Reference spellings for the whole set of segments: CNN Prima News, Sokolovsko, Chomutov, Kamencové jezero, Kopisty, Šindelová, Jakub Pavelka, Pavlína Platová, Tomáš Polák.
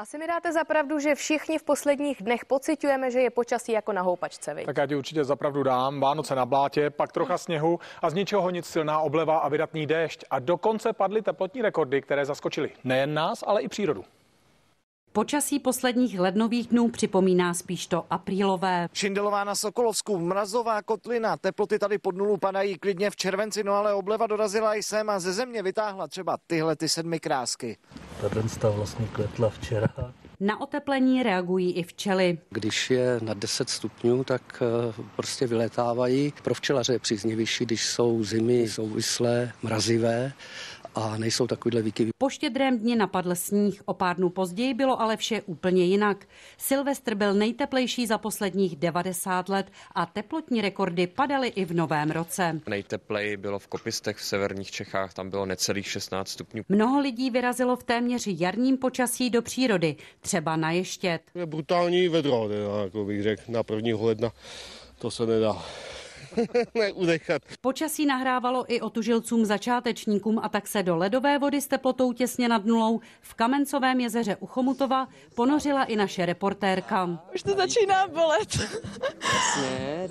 Asi mi dáte za pravdu, že všichni v posledních dnech pociťujeme, že je počasí jako na houpačce, viď? Tak já ti určitě za pravdu dám. Vánoce na blátě, pak trocha sněhu a z ničeho nic silná obleva a vydatný déšť. A dokonce padly teplotní rekordy, které zaskočily nejen nás, ale i přírodu. Počasí posledních lednových dnů připomíná spíš to aprílové. Šindelová na Sokolovsku, mrazová kotlina, teploty tady pod nulu padají klidně v červenci, no ale obleva dorazila i sem a ze země vytáhla třeba tyhle ty 7 krásky. Tato stav vlastně kvetla včera. Na oteplení reagují i včely. Když je na 10 stupňů, tak prostě vylétávají. Pro včelaře je příznivější, když jsou zimy souvislé, mrazivé a nejsou takovýhle výkyvy. Po štědrém dni napadl sníh, o pár dnů později bylo ale vše úplně jinak. Silvestr byl nejteplejší za posledních 90 let a teplotní rekordy padaly i v novém roce. Nejtepleji bylo v Kopistech v severních Čechách, tam bylo necelých 16 stupňů. Mnoho lidí vyrazilo v téměř jarním počasí do přírody, třeba na ještěd. Je brutální vedro, jako bych řekl, na 1. ledna to se nedá. Počasí nahrávalo i otužilcům začátečníkům a tak se do ledové vody s teplotou těsně nad nulou v Kamencovém jezeře u Chomutova ponořila i naše reportérka. Už to začíná bolet.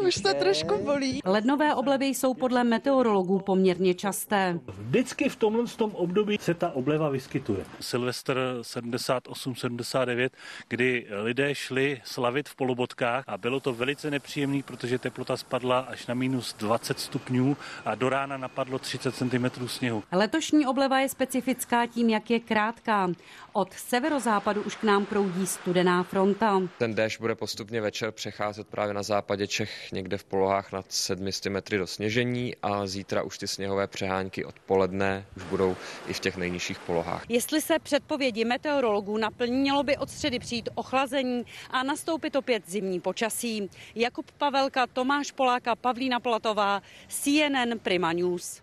Už to trošku bolí. Lednové oblevy jsou podle meteorologů poměrně časté. Vždycky v tomhle období se ta obleva vyskytuje. Silvestr 78-79, kdy lidé šli slavit v polobotkách a bylo to velice nepříjemné, protože teplota spadla až na minus 20 stupňů a do rána napadlo 30 cm sněhu. Letošní obleva je specifická tím, jak je krátká. Od severozápadu už k nám proudí studená fronta. Ten déšť bude postupně večer přecházet právě na západě Čech někde v polohách nad 700 metry do sněžení a zítra už ty sněhové přehánky odpoledne už budou i v těch nejnižších polohách. Jestli se předpovědi meteorologů naplní, mělo by od středy přijít ochlazení a nastoupit opět zimní počasí. Jakub Pavelka, Tomáš Polák a Pavlína Platová, CNN Prima News.